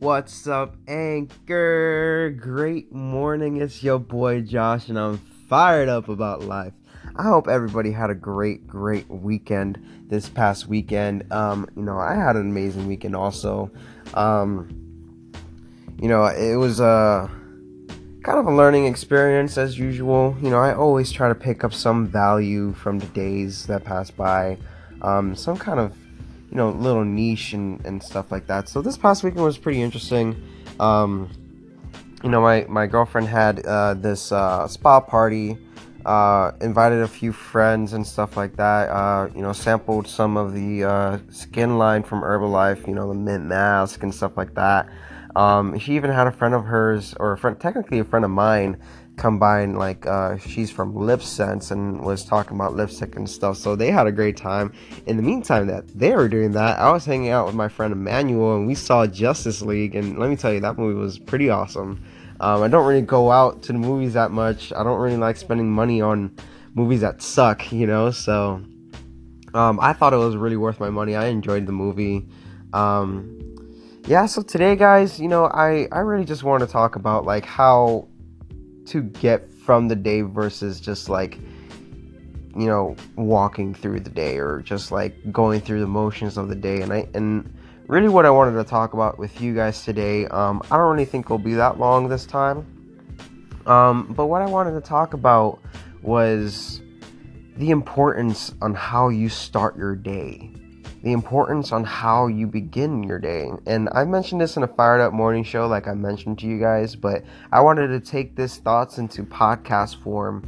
What's up, Anchor? Great morning. It's your boy Josh, and I'm fired up about life. I hope everybody had a great weekend this past weekend. I had an amazing weekend also. It was kind of a learning experience as usual. I always try to pick up some value from the days that pass by. Some kind of little niche and stuff like that. So this past weekend was pretty interesting. My girlfriend had this spa party, invited a few friends and stuff like that, sampled some of the skin line from Herbalife, the mint mask and stuff like that. She even had a friend of hers, or technically a friend of mine, come by, and she's from LipSense and was talking about lipstick and stuff. So they had a great time. In the meantime that they were doing that, I was hanging out with my friend Emmanuel, and we saw Justice League, and let me tell you, that movie was pretty awesome. I don't really go out to the movies that much. I don't really like spending money on movies that suck, so I thought it was really worth my money. I enjoyed the movie. So today, guys, I really just want to talk about how to get from the day versus just walking through the day, or just going through the motions of the day. And really what I wanted to talk about with you guys today, I don't really think it'll be that long this time, but what I wanted to talk about was the importance on how you start your day, the importance on how you begin your day. And I mentioned this in a Fired Up Morning Show, I mentioned to you guys, but I wanted to take this thoughts into podcast form,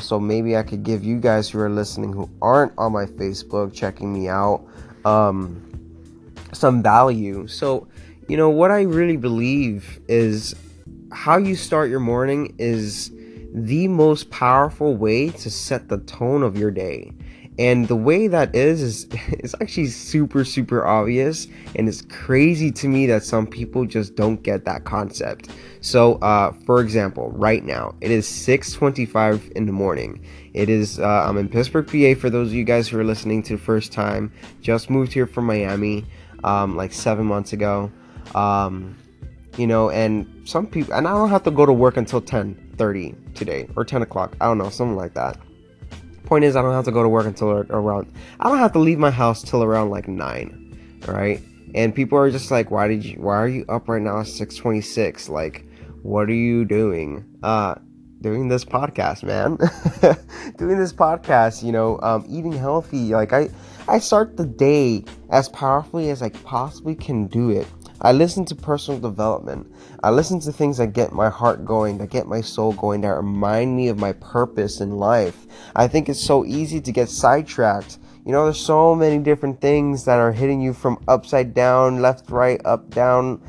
so maybe I could give you guys who are listening, who aren't on my Facebook checking me out, some value. So, what I really believe is how you start your morning is the most powerful way to set the tone of your day. And the way that is it's actually super obvious, and it's crazy to me that some people just don't get that concept. So for example, right now it is 6:25 in the morning. It is I'm in Pittsburgh, PA, for those of you guys who are listening to the first time. Just moved here from Miami 7 months ago. And some people, and I don't have to go to work until 10:30 today, or 10 o'clock, I don't know, something like that. Point is, I don't have to go to work until around, I don't have to leave my house till around 9, all right? And people are just like, why are you up right now at 6:26? What are you doing? Doing this podcast, man. Doing this podcast, eating healthy. I start the day as powerfully as I possibly can do it. I listen to personal development. I listen to things that get my heart going, that get my soul going, that remind me of my purpose in life. I think it's so easy to get sidetracked. There's so many different things that are hitting you from upside down, left, right, up, down,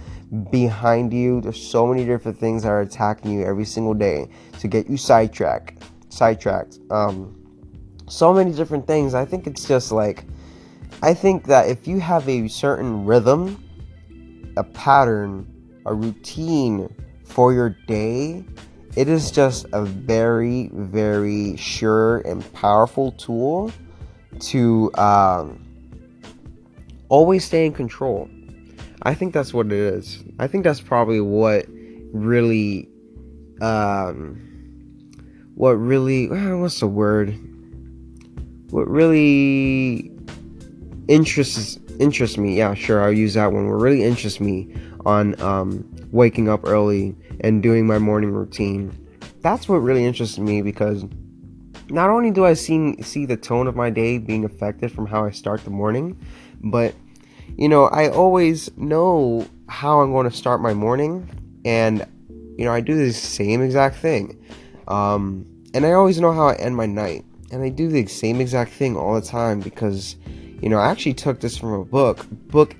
behind you. There's so many different things that are attacking you every single day to get you sidetracked. So many different things. I think it's just I think that if you have a certain rhythm, a pattern, a routine for your day, it is just a very, very sure and powerful tool to always stay in control. I think that's what it is. I think that's probably what really, what really interests me, I'll use that one, what really interests me on waking up early and doing my morning routine. That's what really interests me, because not only do I see the tone of my day being affected from how I start the morning, but I always know how I'm going to start my morning, and I do the same exact thing, and I always know how I end my night, and I do the same exact thing all the time, because I actually took this from a book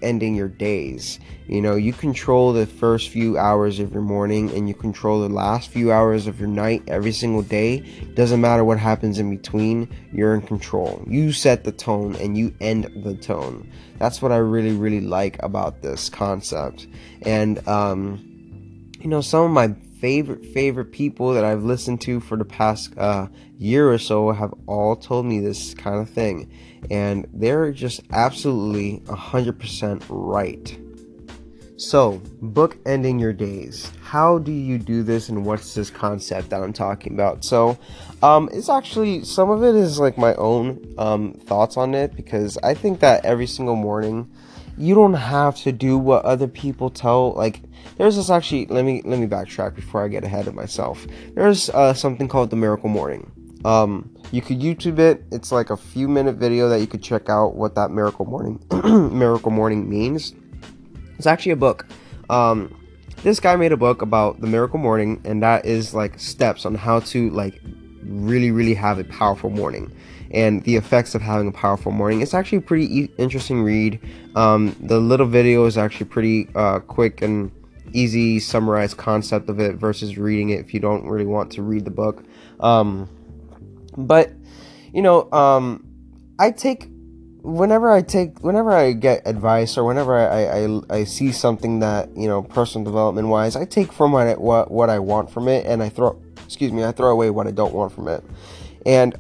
ending your days. You control the first few hours of your morning, and you control the last few hours of your night every single day. Doesn't matter what happens in between, you're in control. You set the tone and you end the tone. That's what I really like about this concept. And some of my favorite people that I've listened to for the past year or so have all told me this kind of thing, and they're just absolutely 100% right. So, bookending your days. How do you do this, and what's this concept that I'm talking about? So, it's actually, some of it is like my own thoughts on it, because I think that every single morning, you don't have to do what other people tell. Like, there's this actually, let me backtrack before I get ahead of myself. There's something called the Miracle Morning. You could YouTube it. It's like a few minute video that you could check out what that Miracle Morning Miracle Morning means. It's actually a book. This guy made a book about the Miracle Morning, and that is like steps on how to like really have a powerful morning and the effects of having a powerful morning. It's actually a pretty interesting read. The little video is actually pretty quick and easy summarized concept of it versus reading it if you don't really want to read the book. But you know, whenever I get advice, or whenever I see something that, you know, personal development wise, I take from what I want from it, and I throw away what I don't want from it. And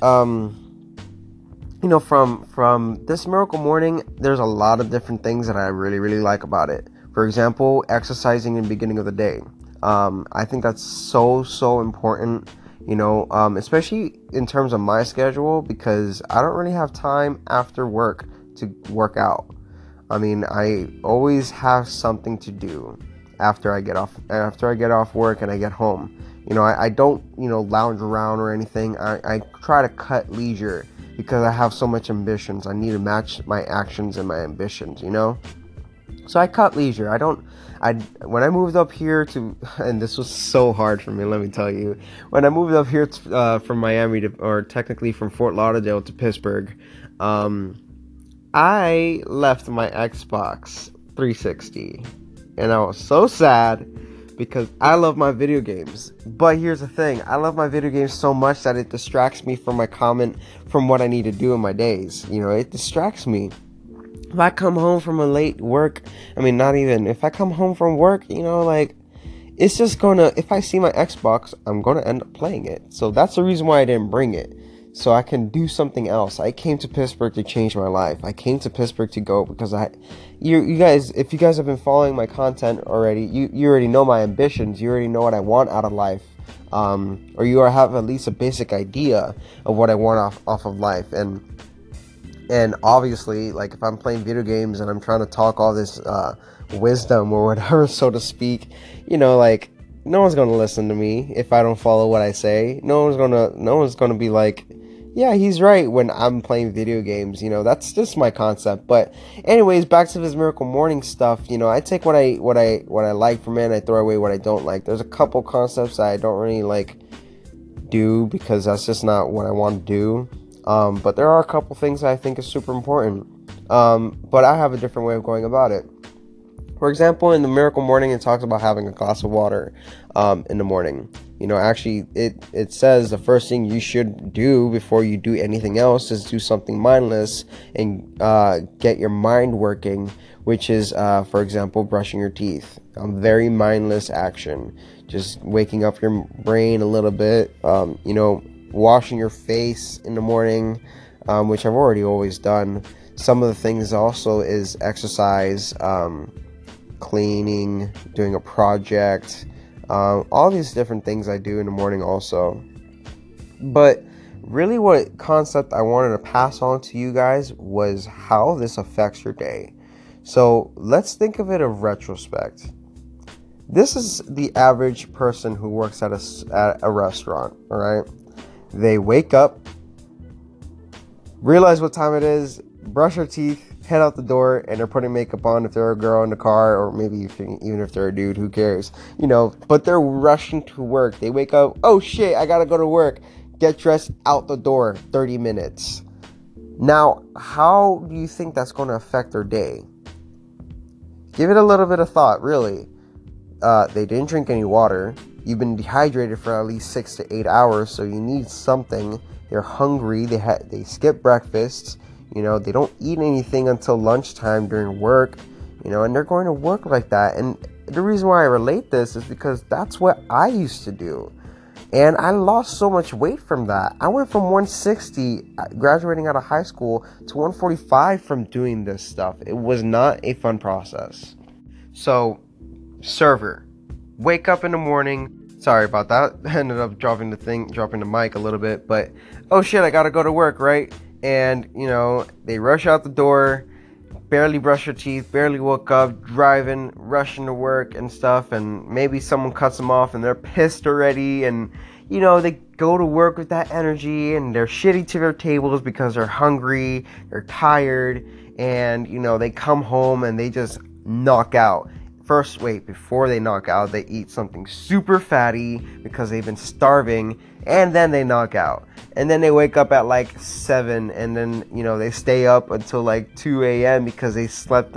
you know, from this Miracle Morning, there's a lot of different things that I really like about it. For example, exercising in the beginning of the day. I think that's so important. You know, especially in terms of my schedule, because I don't really have time after work to work out. I mean, I always have something to do after I get off work and I get home. You know, I don't, you know, lounge around or anything. I try to cut leisure because I have so much ambitions. I need to match my actions and my ambitions, you know? So I cut leisure. When I moved up here to, and this was so hard for me, let me tell you. When I moved up here to, from Miami to, or technically from Fort Lauderdale to Pittsburgh, I left my Xbox 360, and I was so sad because I love my video games. But here's the thing: I love my video games so much that it distracts me from what I need to do in my days. You know, it distracts me. If I come home from a late work, I mean, not even, if I come home from work, you know, like, it's just gonna, if I see my Xbox, I'm gonna end up playing it. So that's the reason why I didn't bring it, so I can do something else. I came to Pittsburgh to change my life. I came to Pittsburgh to go because you guys, if you guys have been following my content already, you already know my ambitions. You already know what I want out of life, or you have at least a basic idea of what I want off of life. And obviously, like, if I'm playing video games and I'm trying to talk all this wisdom or whatever, so to speak, you know, like, no one's gonna listen to me if I don't follow what I say. No one's gonna be like, yeah, he's right, when I'm playing video games. You know, that's just my concept. But anyways, back to this Miracle Morning stuff. You know, I take what I like from it, and I throw away what I don't like. There's a couple concepts that I don't really like do because that's just not what I want to do. But there are a couple things that I think is super important. But I have a different way of going about it. For example, in the Miracle Morning, it talks about having a glass of water in the morning. You know, actually, it says the first thing you should do before you do anything else is do something mindless and get your mind working, which is, for example, brushing your teeth. A very mindless action. Just waking up your brain a little bit, you know, washing your face in the morning, which I've already always done. Some of the things also is exercise, cleaning, doing a project, all these different things I do in the morning also. But really, what concept I wanted to pass on to you guys was how this affects your day. So let's think of it in retrospect. This is the average person who works at a restaurant, all right? They wake up, realize what time it is, brush their teeth, head out the door, and they're putting makeup on if they're a girl in the car, or maybe even if they're a dude, who cares? You know, but they're rushing to work. They wake up, oh shit, I gotta go to work. Get dressed, out the door, 30 minutes. Now, how do you think that's gonna affect their day? Give it a little bit of thought, really. They didn't drink any water. You've been dehydrated for at least 6 to 8 hours, so you need something. They're hungry. They skip breakfast. You know, they don't eat anything until lunchtime during work. You know, and they're going to work like that. And the reason why I relate this is because that's what I used to do, and I lost so much weight from that. I went from 160 graduating out of high school to 145 from doing this stuff. It was not a fun process. So server. Wake up in the morning. Sorry about that. I ended up dropping the mic a little bit, but oh shit, I gotta go to work, right? And you know, they rush out the door, barely brush your teeth, barely woke up, driving, rushing to work and stuff, and maybe someone cuts them off and they're pissed already, and you know, they go to work with that energy and they're shitty to their tables because they're hungry, they're tired, and you know, they come home and they just knock out. First, wait, before they knock out, they eat something super fatty because they've been starving, and then they knock out. And then they wake up at like 7, and then, you know, they stay up until like 2 a.m. because they slept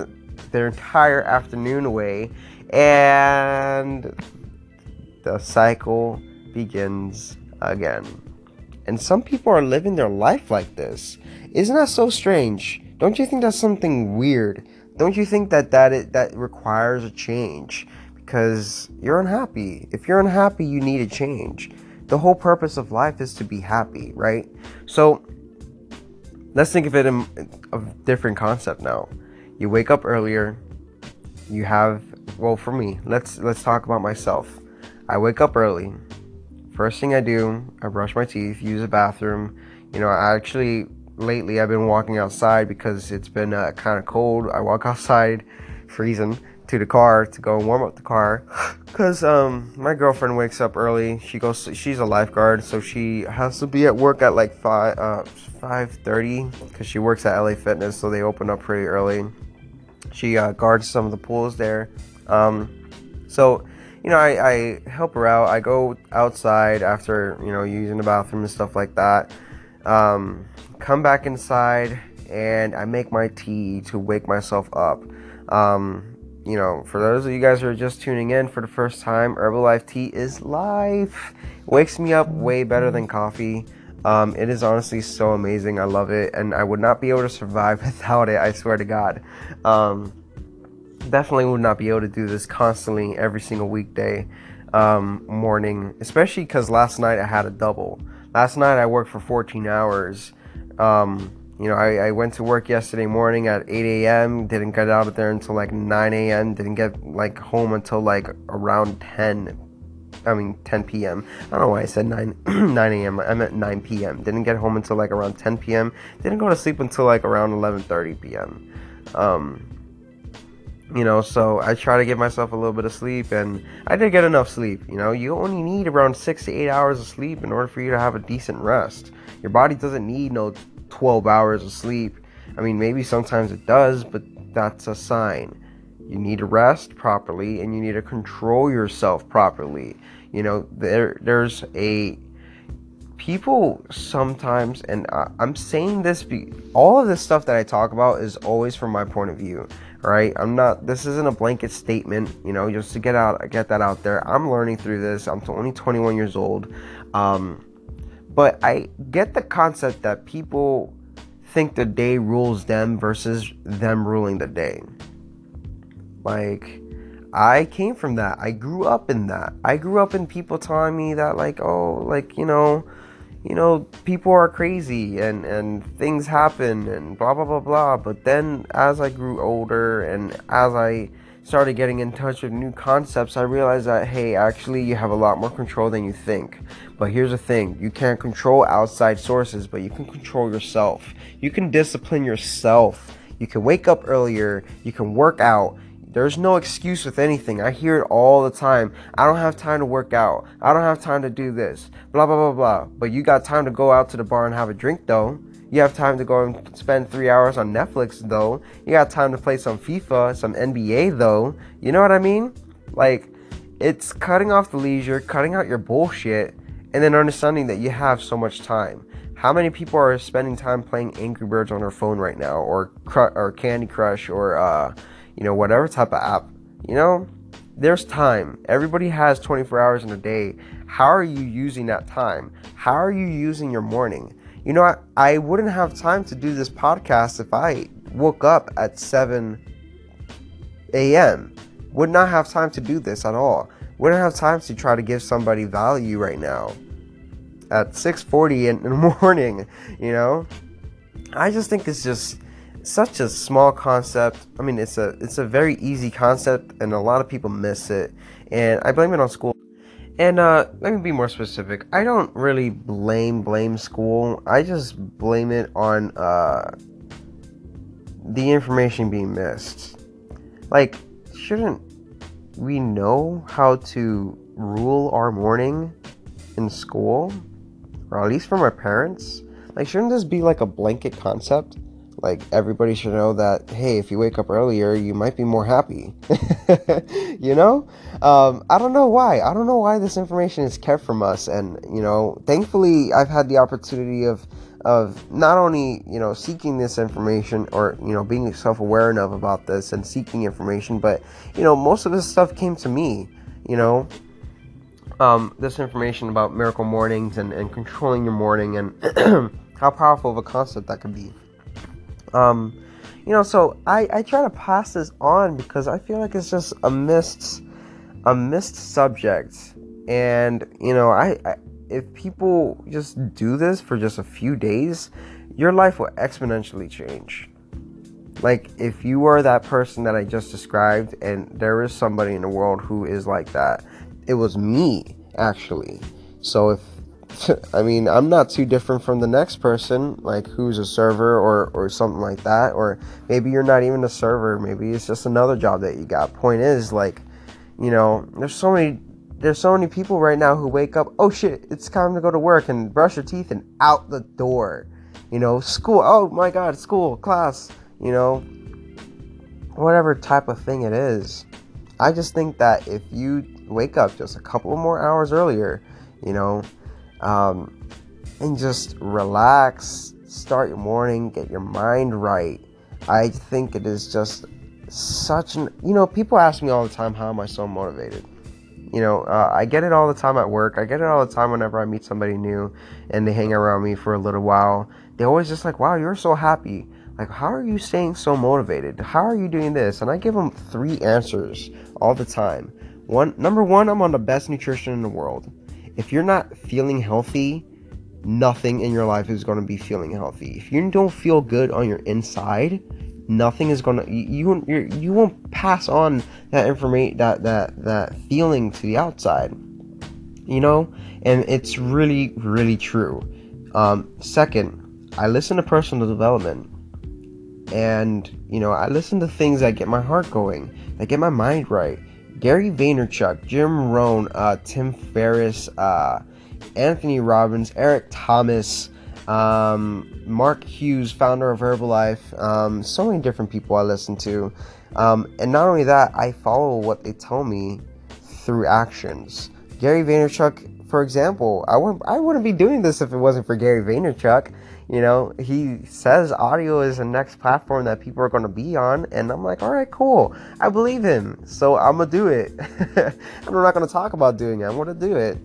their entire afternoon away, and the cycle begins again. And some people are living their life like this. Isn't that so strange? Don't you think that's something weird? Don't you think that requires a change? Because you're unhappy. If you're unhappy, you need a change. The whole purpose of life is to be happy, right? So let's think of it in a different concept now. You wake up earlier. You have, well, for me, let's talk about myself. I wake up early. First thing I do, I brush my teeth, use the bathroom. You know, I actually, lately I've been walking outside because it's been kind of cold. I walk outside freezing to the car to go and warm up the car because my girlfriend wakes up early. She's a lifeguard, so she has to be at work at like 5:30 because she works at LA Fitness, so they open up pretty early. She guards some of the pools there. So you know, I help her out. I go outside after, you know, using the bathroom and stuff like that. Come back inside and I make my tea to wake myself up. You know, for those of you guys who are just tuning in for the first time, Herbalife tea is life. It wakes me up way better than coffee. It is honestly so amazing. I love it, and I would not be able to survive without it. I swear to God. Definitely would not be able to do this constantly every single weekday morning, especially because last night I had a double. Last night I worked for 14 hours. You know, I went to work yesterday morning at 8 a.m. Didn't get out of there until like 9 a.m. Didn't get like home until like around 10 p.m. I don't know why I said 9 a.m. I meant 9 p.m. Didn't get home until like around 10 p.m. Didn't go to sleep until like around 11:30 p.m. You know, so I try to give myself a little bit of sleep, and I did get enough sleep. You know, you only need around 6 to 8 hours of sleep in order for you to have a decent rest. Your body doesn't need no 12 hours of sleep. I mean, maybe sometimes it does, but that's a sign. You need to rest properly, and you need to control yourself properly. You know, there's a... people sometimes, and I'm saying this, all of this stuff that I talk about is always from my point of view, right? This isn't a blanket statement, you know, just to get that out there. I'm learning through this. I'm only 21 years old. But I get the concept that people think the day rules them versus them ruling the day. Like, I came from that. I grew up in that. I grew up in people telling me that, like, oh, like, you know, people are crazy and things happen and blah, blah, blah, blah. But then as I grew older and as I started getting in touch with new concepts, I realized that, hey, actually, you have a lot more control than you think. But here's the thing. You can't control outside sources, but you can control yourself. You can discipline yourself. You can wake up earlier. You can work out. There's no excuse with anything. I hear it all the time. I don't have time to work out. I don't have time to do this. Blah, blah, blah, blah. But you got time to go out to the bar and have a drink, though. You have time to go and spend 3 hours on Netflix, though. You got time to play some FIFA, some NBA, though. You know what I mean? Like, it's cutting off the leisure, cutting out your bullshit, and then understanding that you have so much time. How many people are spending time playing Angry Birds on their phone right now, or Candy Crush, or... you know, whatever type of app, you know, there's time. Everybody has 24 hours in a day. How are you using that time? How are you using your morning? You know, I wouldn't have time to do this podcast if I woke up at 7 a.m. Would not have time to do this at all. Wouldn't have time to try to give somebody value right now at 6:40 in the morning, you know. I just think it's just such a small concept. I mean, it's a very easy concept, and a lot of people miss it, and I blame it on school. And let me be more specific. I don't really blame school. I just blame it on the information being missed. Like, shouldn't we know how to rule our morning in school, or at least from our parents? Like, shouldn't this be like a blanket concept? Like, everybody should know that, hey, if you wake up earlier, you might be more happy. You know? I don't know why. I don't know why this information is kept from us. And, you know, thankfully, I've had the opportunity of not only, you know, seeking this information, or, you know, being self-aware enough about this and seeking information, but, you know, most of this stuff came to me, you know? This information about miracle mornings and controlling your morning, and how powerful of a concept that could be. You know, so I try to pass this on because I feel like it's just a missed subject. And, you know, if people just do this for just a few days, your life will exponentially change. Like, if you are that person that I just described, and there is somebody in the world who is like that, it was me, actually. So if, I mean, I'm not too different from the next person, like, who's a server or something like that, or maybe you're not even a server, maybe it's just another job that you got. Point is, like, you know, there's so many people right now who wake up, oh shit, it's time to go to work, and brush your teeth and out the door, you know, school, oh my god, school, class, you know, whatever type of thing it is. I just think that if you wake up just a couple more hours earlier, you know, and just relax, start your morning, get your mind right, I think it is just such an, you know, people ask me all the time, how am I so motivated? You know, I get it all the time at work. I get it all the time whenever I meet somebody new and they hang around me for a little while. They're always just like, wow, you're so happy. Like, how are you staying so motivated? How are you doing this? And I give them three answers all the time. Number one, I'm on the best nutrition in the world. If you're not feeling healthy, nothing in your life is going to be feeling healthy. If you don't feel good on your inside, nothing is going to, you won't pass on that information, that feeling to the outside, you know? And it's really, really true. Second, I listen to personal development. And, you know, I listen to things that get my heart going, that get my mind right. Gary Vaynerchuk, Jim Rohn, Tim Ferriss, Anthony Robbins, Eric Thomas, Mark Hughes, founder of Herbalife, so many different people I listen to. And not only that, I follow what they tell me through actions. Gary Vaynerchuk, for example, I wouldn't be doing this if it wasn't for Gary Vaynerchuk. You know, he says audio is the next platform that people are going to be on. And I'm like, all right, cool. I believe him. So I'm going to do it. I'm not going to talk about doing it. I'm going to do it.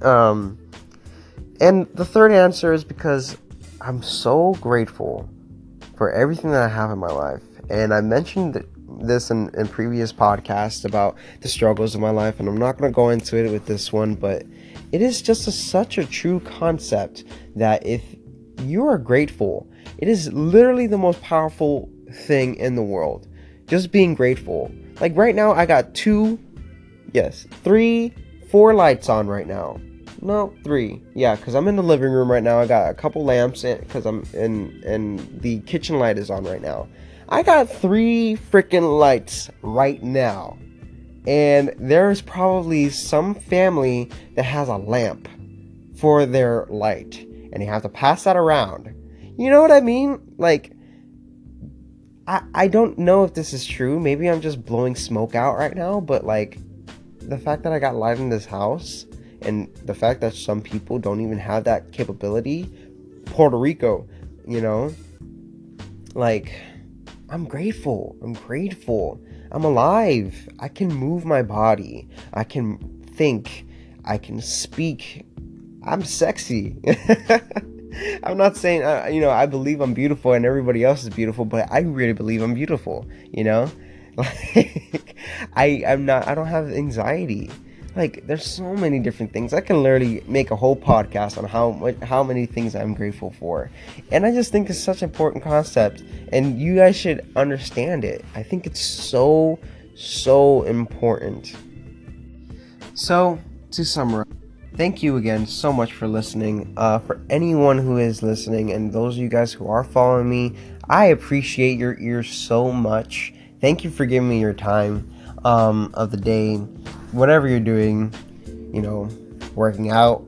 And the third answer is because I'm so grateful for everything that I have in my life. And I mentioned this in previous podcasts about the struggles of my life. And I'm not going to go into it with this one. But it is just such a true concept that if you are grateful, it is literally the most powerful thing in the world. Just being grateful. Like, right now, I got 4 lights on right now. No, 3. Yeah, because I'm in the living room right now. I got a couple lamps because I'm in, and the kitchen light is on right now. I got 3 freaking lights right now. And there's probably some family that has a lamp for their light, and you have to pass that around. You know what I mean? Like, I don't know if this is true. Maybe I'm just blowing smoke out right now, but, like, the fact that I got light in this house, and the fact that some people don't even have that capability, Puerto Rico, you know? Like, I'm grateful. I'm alive. I can move my body. I can think. I can speak. I'm sexy. I'm not saying, you know, I believe I'm beautiful and everybody else is beautiful, but I really believe I'm beautiful, you know? Like, I don't have anxiety. Like, there's so many different things. I can literally make a whole podcast on how many things I'm grateful for. And I just think it's such an important concept, and you guys should understand it. I think it's so, so important. So, to summarize, thank you again so much for listening. For anyone who is listening and those of you guys who are following me, I appreciate your ears so much. Thank you for giving me your time of the day. Whatever you're doing, you know, working out,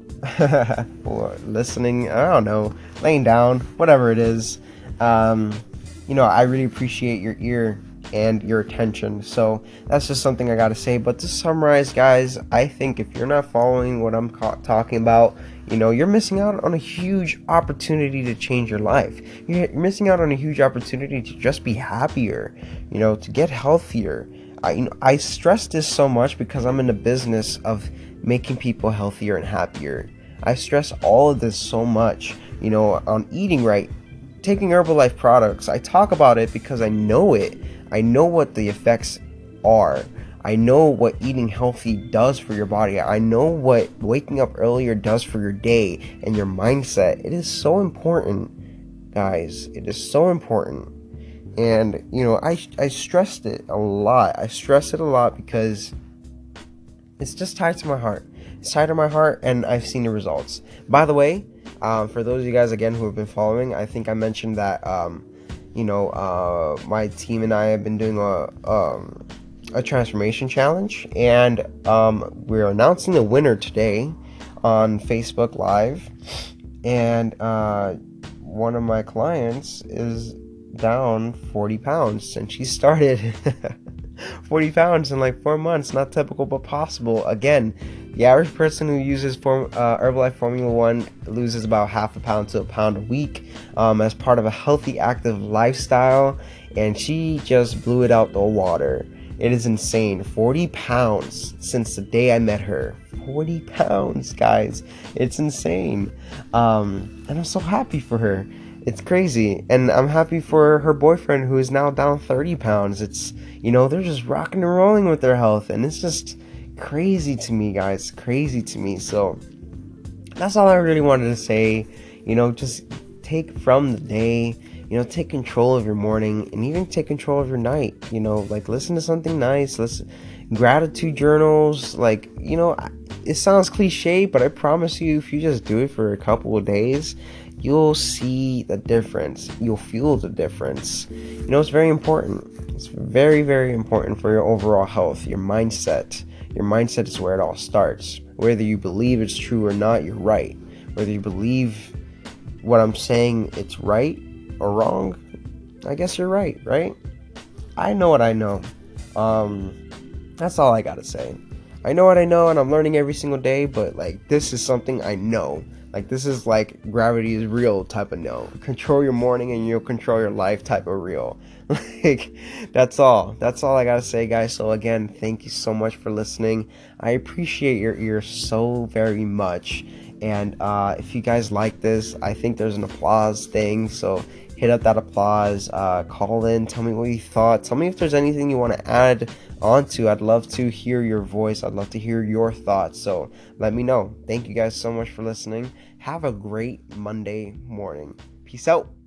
or listening, I don't know, laying down, whatever it is, you know, I really appreciate your ear and your attention. So that's just something I gotta say. But to summarize, guys, I think if you're not following what I'm talking about, you know, you're missing out on a huge opportunity to change your life. You're missing out on a huge opportunity to just be happier, you know, to get healthier. I stress this so much because I'm in the business of making people healthier and happier. I stress all of this so much, you know, on eating right, taking Herbalife products. I talk about it because I know it. I know what the effects are. I know what eating healthy does for your body. I know what waking up earlier does for your day and your mindset. It is so important, guys. It is so important. And, you know, I stressed it a lot. I stress it a lot because it's just tied to my heart. It's tied to my heart, and I've seen the results. By the way, for those of you guys, again, who have been following, I think I mentioned that, you know, my team and I have been doing a transformation challenge. And we're announcing the winner today on Facebook Live. And one of my clients is down 40 pounds since she started. 40 pounds in like 4 months. Not typical, but possible. Again, the average person who uses Herbalife Formula 1 loses about half a pound to a pound a week as part of a healthy, active lifestyle, and she just blew it out the water. It is insane. 40 pounds since the day I met her. 40 pounds, guys. It's insane. And I'm so happy for her. It's crazy, and I'm happy for her boyfriend, who is now down 30 pounds. It's, you know, they're just rocking and rolling with their health, and it's just crazy to me, guys, crazy to me. So that's all I really wanted to say. You know, just take from the day, you know, take control of your morning, and even take control of your night. You know, like, listen to something nice, listen, gratitude journals, like, you know, it sounds cliche, but I promise you, if you just do it for a couple of days, you'll see the difference. You'll feel the difference. You know, it's very important. It's very, very important for your overall health, your mindset. Your mindset is where it all starts. Whether you believe it's true or not, you're right. Whether you believe what I'm saying, it's right or wrong, I guess you're right, right? I know what I know. That's all I gotta say. I know what I know, and I'm learning every single day, but, like, this is something I know. Like, this is like gravity is real type of no. Control your morning and you'll control your life type of real. Like, that's all. That's all I gotta say, guys. So again, thank you so much for listening. I appreciate your ear so very much. And if you guys like this, I think there's an applause thing. So hit up that applause. Call in. Tell me what you thought. Tell me if there's anything you want to add onto. I'd love to hear your voice. I'd love to hear your thoughts. So let me know. Thank you guys so much for listening. Have a great Monday morning. Peace out.